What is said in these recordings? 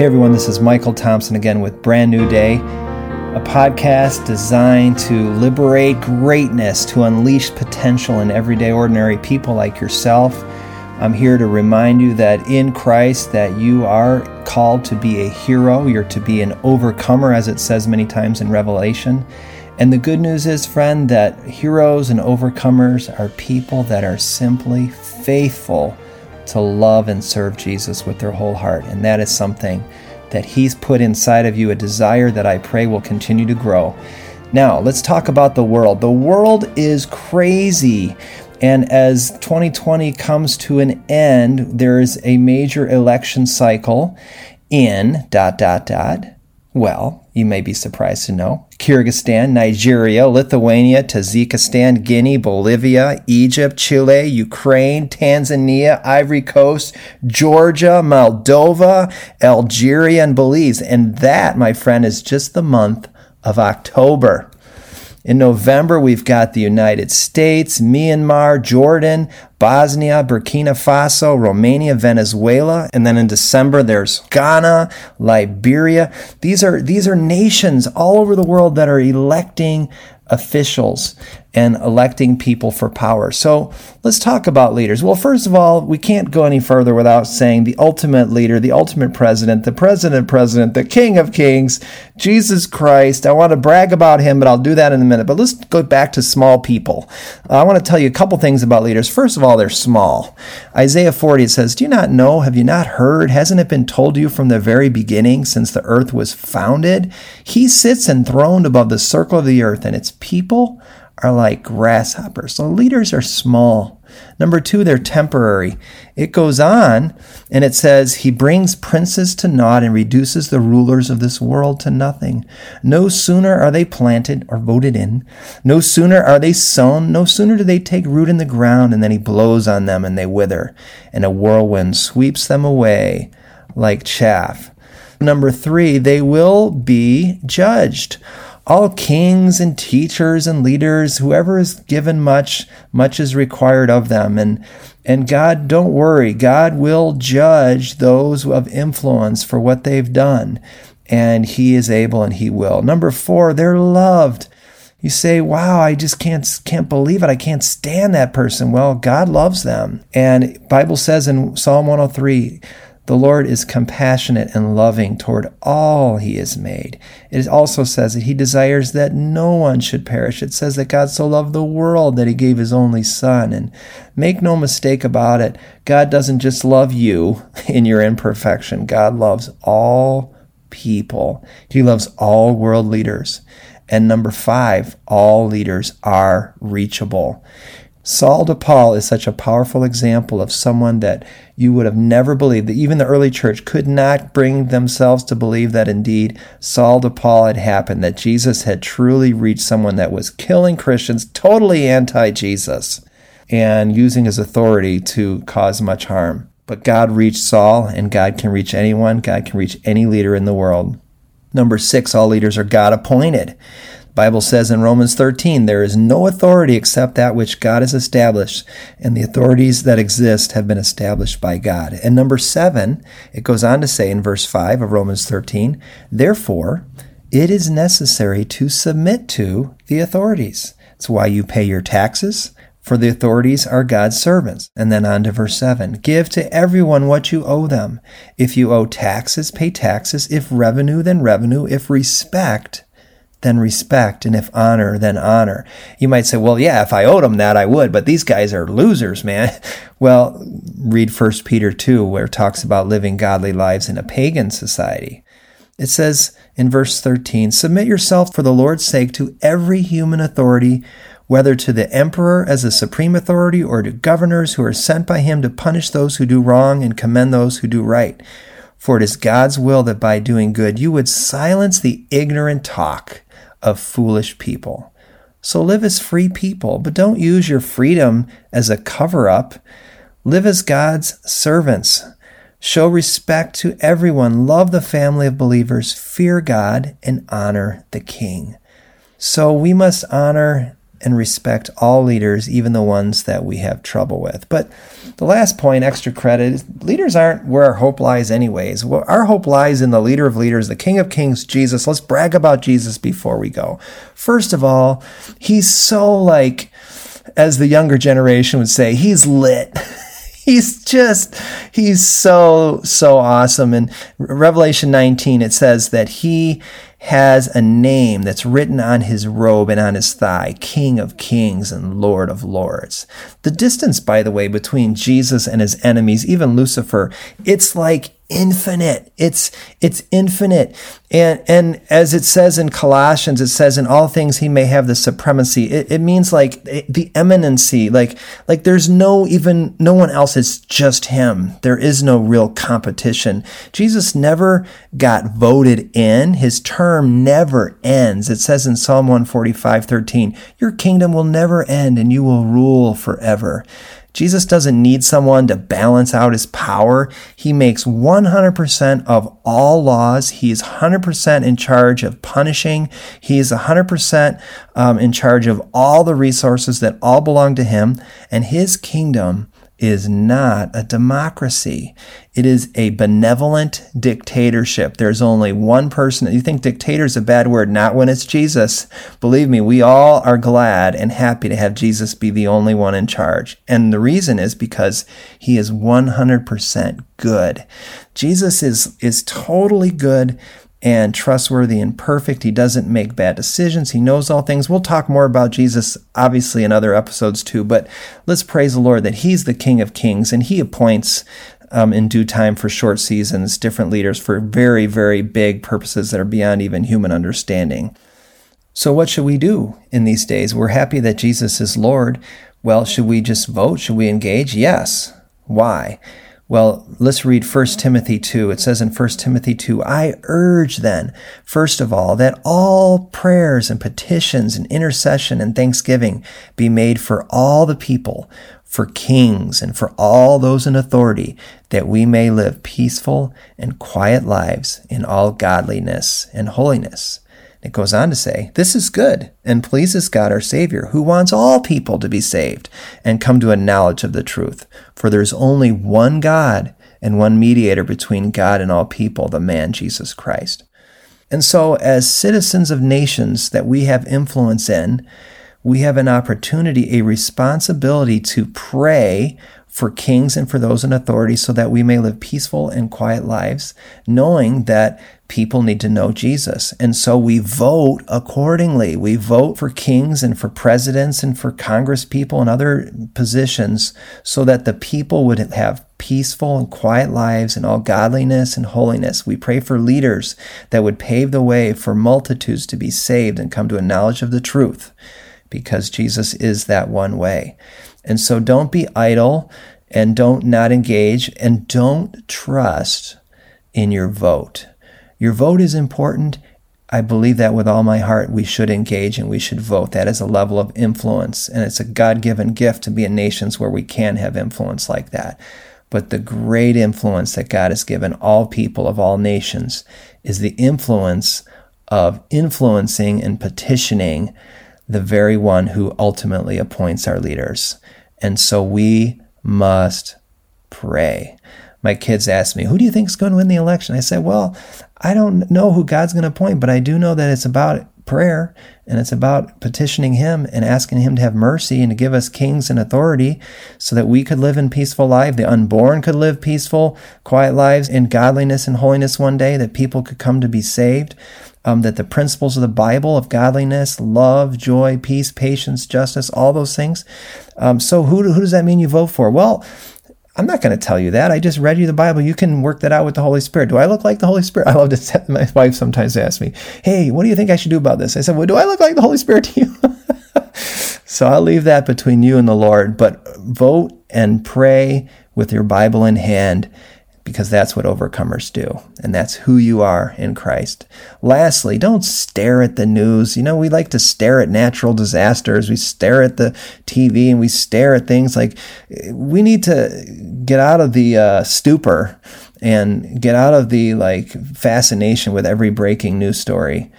Hey everyone, this is Michael Thompson again with Brand New Day, a podcast designed to liberate greatness, to unleash potential in everyday ordinary people like yourself. I'm here to remind you that in Christ that you are called to be a hero, you're to be an overcomer, as it says many times in Revelation. And the good news is, friend, that heroes and overcomers are people that are simply faithful to love and serve Jesus with their whole heart. And that is something that He's put inside of you, a desire that I pray will continue to grow. Now, let's talk about the world. The world is crazy. And as 2020 comes to an end, there is a major election cycle in ... Well, you may be surprised to know, Kyrgyzstan, Nigeria, Lithuania, Tajikistan, Guinea, Bolivia, Egypt, Chile, Ukraine, Tanzania, Ivory Coast, Georgia, Moldova, Algeria, and Belize. And that, my friend, is just the month of October. In November, we've got the United States, Myanmar, Jordan, Bosnia, Burkina Faso, Romania, Venezuela, and then in December, there's Ghana, Liberia. These are nations all over the world that are electing officials and electing people for power. So let's talk about leaders. Well, first of all, we can't go any further without saying the ultimate leader, the ultimate president, the president, the King of Kings, Jesus Christ. I want to brag about him, but I'll do that in a minute. But let's go back to small people. I want to tell you a couple things about leaders. First of all, they're small. Isaiah 40 says, "Do you not know? Have you not heard? Hasn't it been told you from the very beginning, since the earth was founded? He sits enthroned above the circle of the earth, and its people are like grasshoppers." So leaders are small. Number two, they're temporary. It goes on and it says, "He brings princes to naught and reduces the rulers of this world to nothing. No sooner are they planted," or voted in, "no sooner are they sown, no sooner do they take root in the ground, and then he blows on them and they wither, and a whirlwind sweeps them away like chaff." Number three, they will be judged. All kings and teachers and leaders, whoever is given much, much is required of them. And God, don't worry, God will judge those of influence for what they've done. And He is able and He will. Number four, they're loved. You say, "Wow, I just can't believe it. I can't stand that person." Well, God loves them. And the Bible says in Psalm 103, "The Lord is compassionate and loving toward all He has made." It also says that He desires that no one should perish. It says that God so loved the world that He gave His only Son. And make no mistake about it, God doesn't just love you in your imperfection. God loves all people. He loves all world leaders. And number five, all leaders are reachable. Saul to Paul is such a powerful example of someone that you would have never believed, that even the early church could not bring themselves to believe that indeed Saul to Paul had happened, that Jesus had truly reached someone that was killing Christians, totally anti-Jesus, and using his authority to cause much harm. But God reached Saul, and God can reach anyone. God can reach any leader in the world. Number six, all leaders are God appointed. Bible says in Romans 13, "There is no authority except that which God has established, and the authorities that exist have been established by God." And number seven, it goes on to say in verse 5 of Romans 13, "Therefore, it is necessary to submit to the authorities." It's why you pay your taxes, for the authorities are God's servants. And then on to verse 7, "Give to everyone what you owe them. If you owe taxes, pay taxes. If revenue, then revenue. If respect, then respect, and if honor, then honor." You might say, "Well, yeah, if I owed them that, I would, but these guys are losers, man." Well, read 1 Peter 2, where it talks about living godly lives in a pagan society. It says in verse 13, "Submit yourself for the Lord's sake to every human authority, whether to the emperor as a supreme authority or to governors who are sent by him to punish those who do wrong and commend those who do right. For it is God's will that by doing good you would silence the ignorant talk of foolish people." So live as free people, but don't use your freedom as a cover-up. Live as God's servants. Show respect to everyone. Love the family of believers. Fear God and honor the King. So we must honor and respect all leaders, even the ones that we have trouble with. But the last point, extra credit, is leaders aren't where our hope lies anyways. Well, our hope lies in the leader of leaders, the King of Kings, Jesus. Let's brag about Jesus before we go. First of all, he's so like, as the younger generation would say, he's lit. He's so awesome. In Revelation 19, it says that he has a name that's written on his robe and on his thigh, King of Kings and Lord of Lords. The distance, by the way, between Jesus and his enemies, even Lucifer, it's like infinite. It's infinite. And as it says in Colossians, it says in all things he may have the supremacy. It means like the eminency, like there's no one else. It's just him. There is no real competition. Jesus never got voted in. His term never ends. It says in Psalm 145:13, your kingdom will never end and you will rule forever. Jesus doesn't need someone to balance out his power. He makes 100% of all laws. He is 100% in charge of punishing. He is 100% in charge of all the resources that all belong to him. And his kingdom is not a democracy. It is a benevolent dictatorship. There's only one person. You think dictator is a bad word, not when it's Jesus. Believe me, we all are glad and happy to have Jesus be the only one in charge. And the reason is because he is 100% good. Jesus is totally good and trustworthy and perfect. He doesn't make bad decisions. He knows all things. We'll talk more about Jesus, obviously, in other episodes too, but let's praise the Lord that he's the King of Kings and he appoints in due time for short seasons, different leaders for very, very big purposes that are beyond even human understanding. So what should we do in these days? We're happy that Jesus is Lord. Well, should we just vote? Should we engage? Yes. Why? Well, let's read 1 Timothy 2. It says in 1 Timothy 2, I urge then, first of all, that all prayers and petitions and intercession and thanksgiving be made for all the people, for kings and for all those in authority, that we may live peaceful and quiet lives in all godliness and holiness. It goes on to say, this is good and pleases God our Savior, who wants all people to be saved and come to a knowledge of the truth. For there's only one God and one mediator between God and all people, the man Jesus Christ. And so as citizens of nations that we have influence in, we have an opportunity, a responsibility to pray for kings and for those in authority so that we may live peaceful and quiet lives, knowing that people need to know Jesus. And so we vote accordingly. We vote for kings and for presidents and for Congress people and other positions so that the people would have peaceful and quiet lives in all godliness and holiness. We pray for leaders that would pave the way for multitudes to be saved and come to a knowledge of the truth, because Jesus is that one way. And so don't be idle and don't not engage and don't trust in your vote. Your vote is important. I believe that with all my heart, we should engage and we should vote. That is a level of influence, and it's a God-given gift to be in nations where we can have influence like that. But the great influence that God has given all people of all nations is the influence of influencing and petitioning the very one who ultimately appoints our leaders. And so we must pray. My kids asked me, who do you think is going to win the election? I said, well, I don't know who God's going to appoint, but I do know that it's about prayer and it's about petitioning him and asking him to have mercy and to give us kings and authority so that we could live in peaceful life. The unborn could live peaceful, quiet lives in godliness and holiness one day, that people could come to be saved. That the principles of the Bible of godliness, love, joy, peace, patience, justice, all those things. So who does that mean you vote for? Well, I'm not going to tell you that. I just read you the Bible. You can work that out with the Holy Spirit. Do I look like the Holy Spirit? I love this. My wife sometimes asks me, hey, what do you think I should do about this? I said, well, do I look like the Holy Spirit to you? So I'll leave that between you and the Lord, but vote and pray with your Bible in hand, because that's what overcomers do, and that's who you are in Christ. Lastly, don't stare at the news. You know, we like to stare at natural disasters. We stare at the TV, and we stare at things like we need to get out of the stupor and get out of the fascination with every breaking news story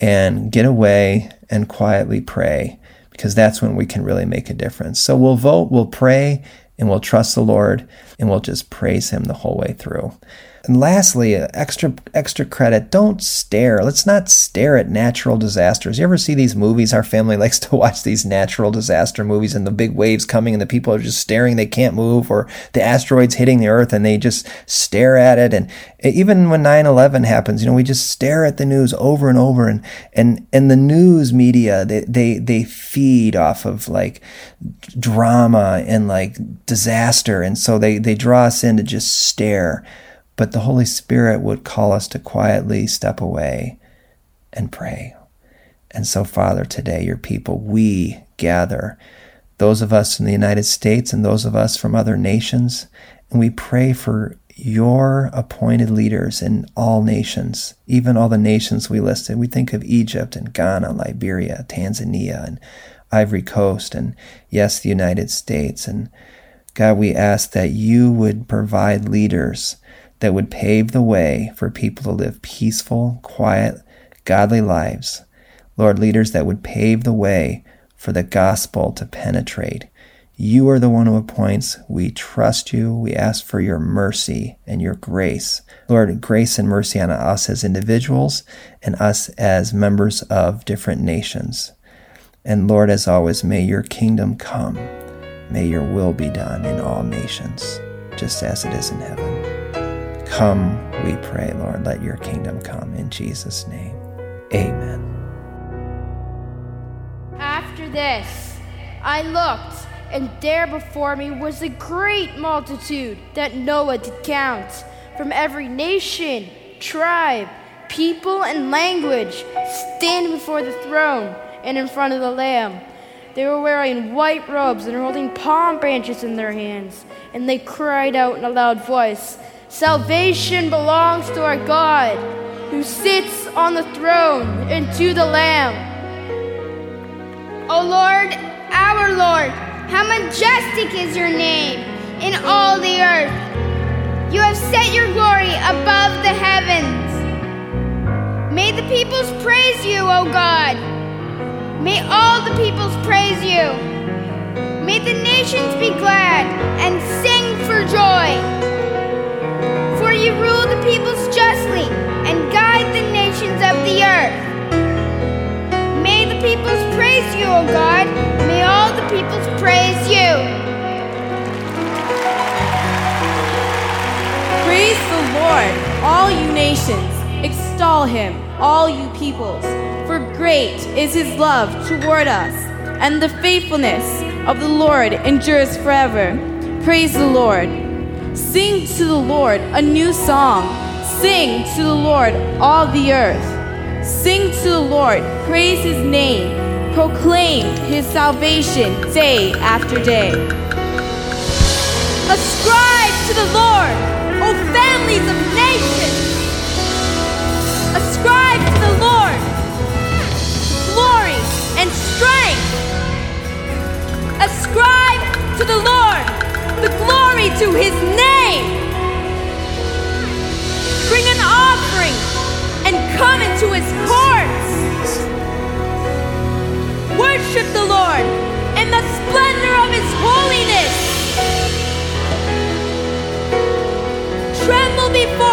and get away and quietly pray. because that's when we can really make a difference. So we'll vote, we'll pray, and we'll trust the Lord, and we'll just praise him the whole way through. And lastly, extra credit, don't stare. Let's not stare at natural disasters. You ever see these movies? Our family likes to watch these natural disaster movies and the big waves coming and the people are just staring, they can't move, or the asteroids hitting the earth and they just stare at it. And even when 9/11 happens, we just stare at the news over and over. And the news media, they feed off of drama and disaster. And so they draw us in to just stare. But the Holy Spirit would call us to quietly step away and pray. And so, Father, today, your people, we gather, those of us in the United States and those of us from other nations, and we pray for your appointed leaders in all nations, even all the nations we listed. We think of Egypt and Ghana, Liberia, Tanzania, and Ivory Coast, and yes, the United States. And God, we ask that you would provide leaders that would pave the way for people to live peaceful, quiet, godly lives. Lord, leaders that would pave the way for the gospel to penetrate. You are the one who appoints. We trust you. We ask for your mercy and your grace. Lord, grace and mercy on us as individuals and us as members of different nations. And Lord, as always, may your kingdom come. May your will be done in all nations, just as it is in heaven. Come, we pray, Lord, let your kingdom come. In Jesus' name, amen. After this, I looked, and there before me was a great multitude that Noah did count, from every nation, tribe, people, and language, standing before the throne and in front of the Lamb. They were wearing white robes and holding palm branches in their hands, and they cried out in a loud voice, "Salvation belongs to our God, who sits on the throne, and to the Lamb. O Lord, our Lord, how majestic is your name in all the earth. You have set your glory above the heavens. May the peoples praise you, O God. May all the peoples praise you. May the nations be glad and sing for joy. For you rule the peoples justly and guide the nations of the earth. May the peoples praise you, O God. May all the peoples praise you." Praise the Lord, all you nations. Extol him, all you peoples. For great is his love toward us, and the faithfulness of the Lord endures forever. Praise the Lord. Sing to the Lord a new song. Sing to the Lord, all the earth. Sing to the Lord, praise his name. Proclaim his salvation day after day. Ascribe to the Lord, O families of nations. Ascribe to the Lord glory and strength. Ascribe to the Lord the glory to his name. Bring an offering and come into his courts. Worship the Lord in the splendor of his holiness. Tremble before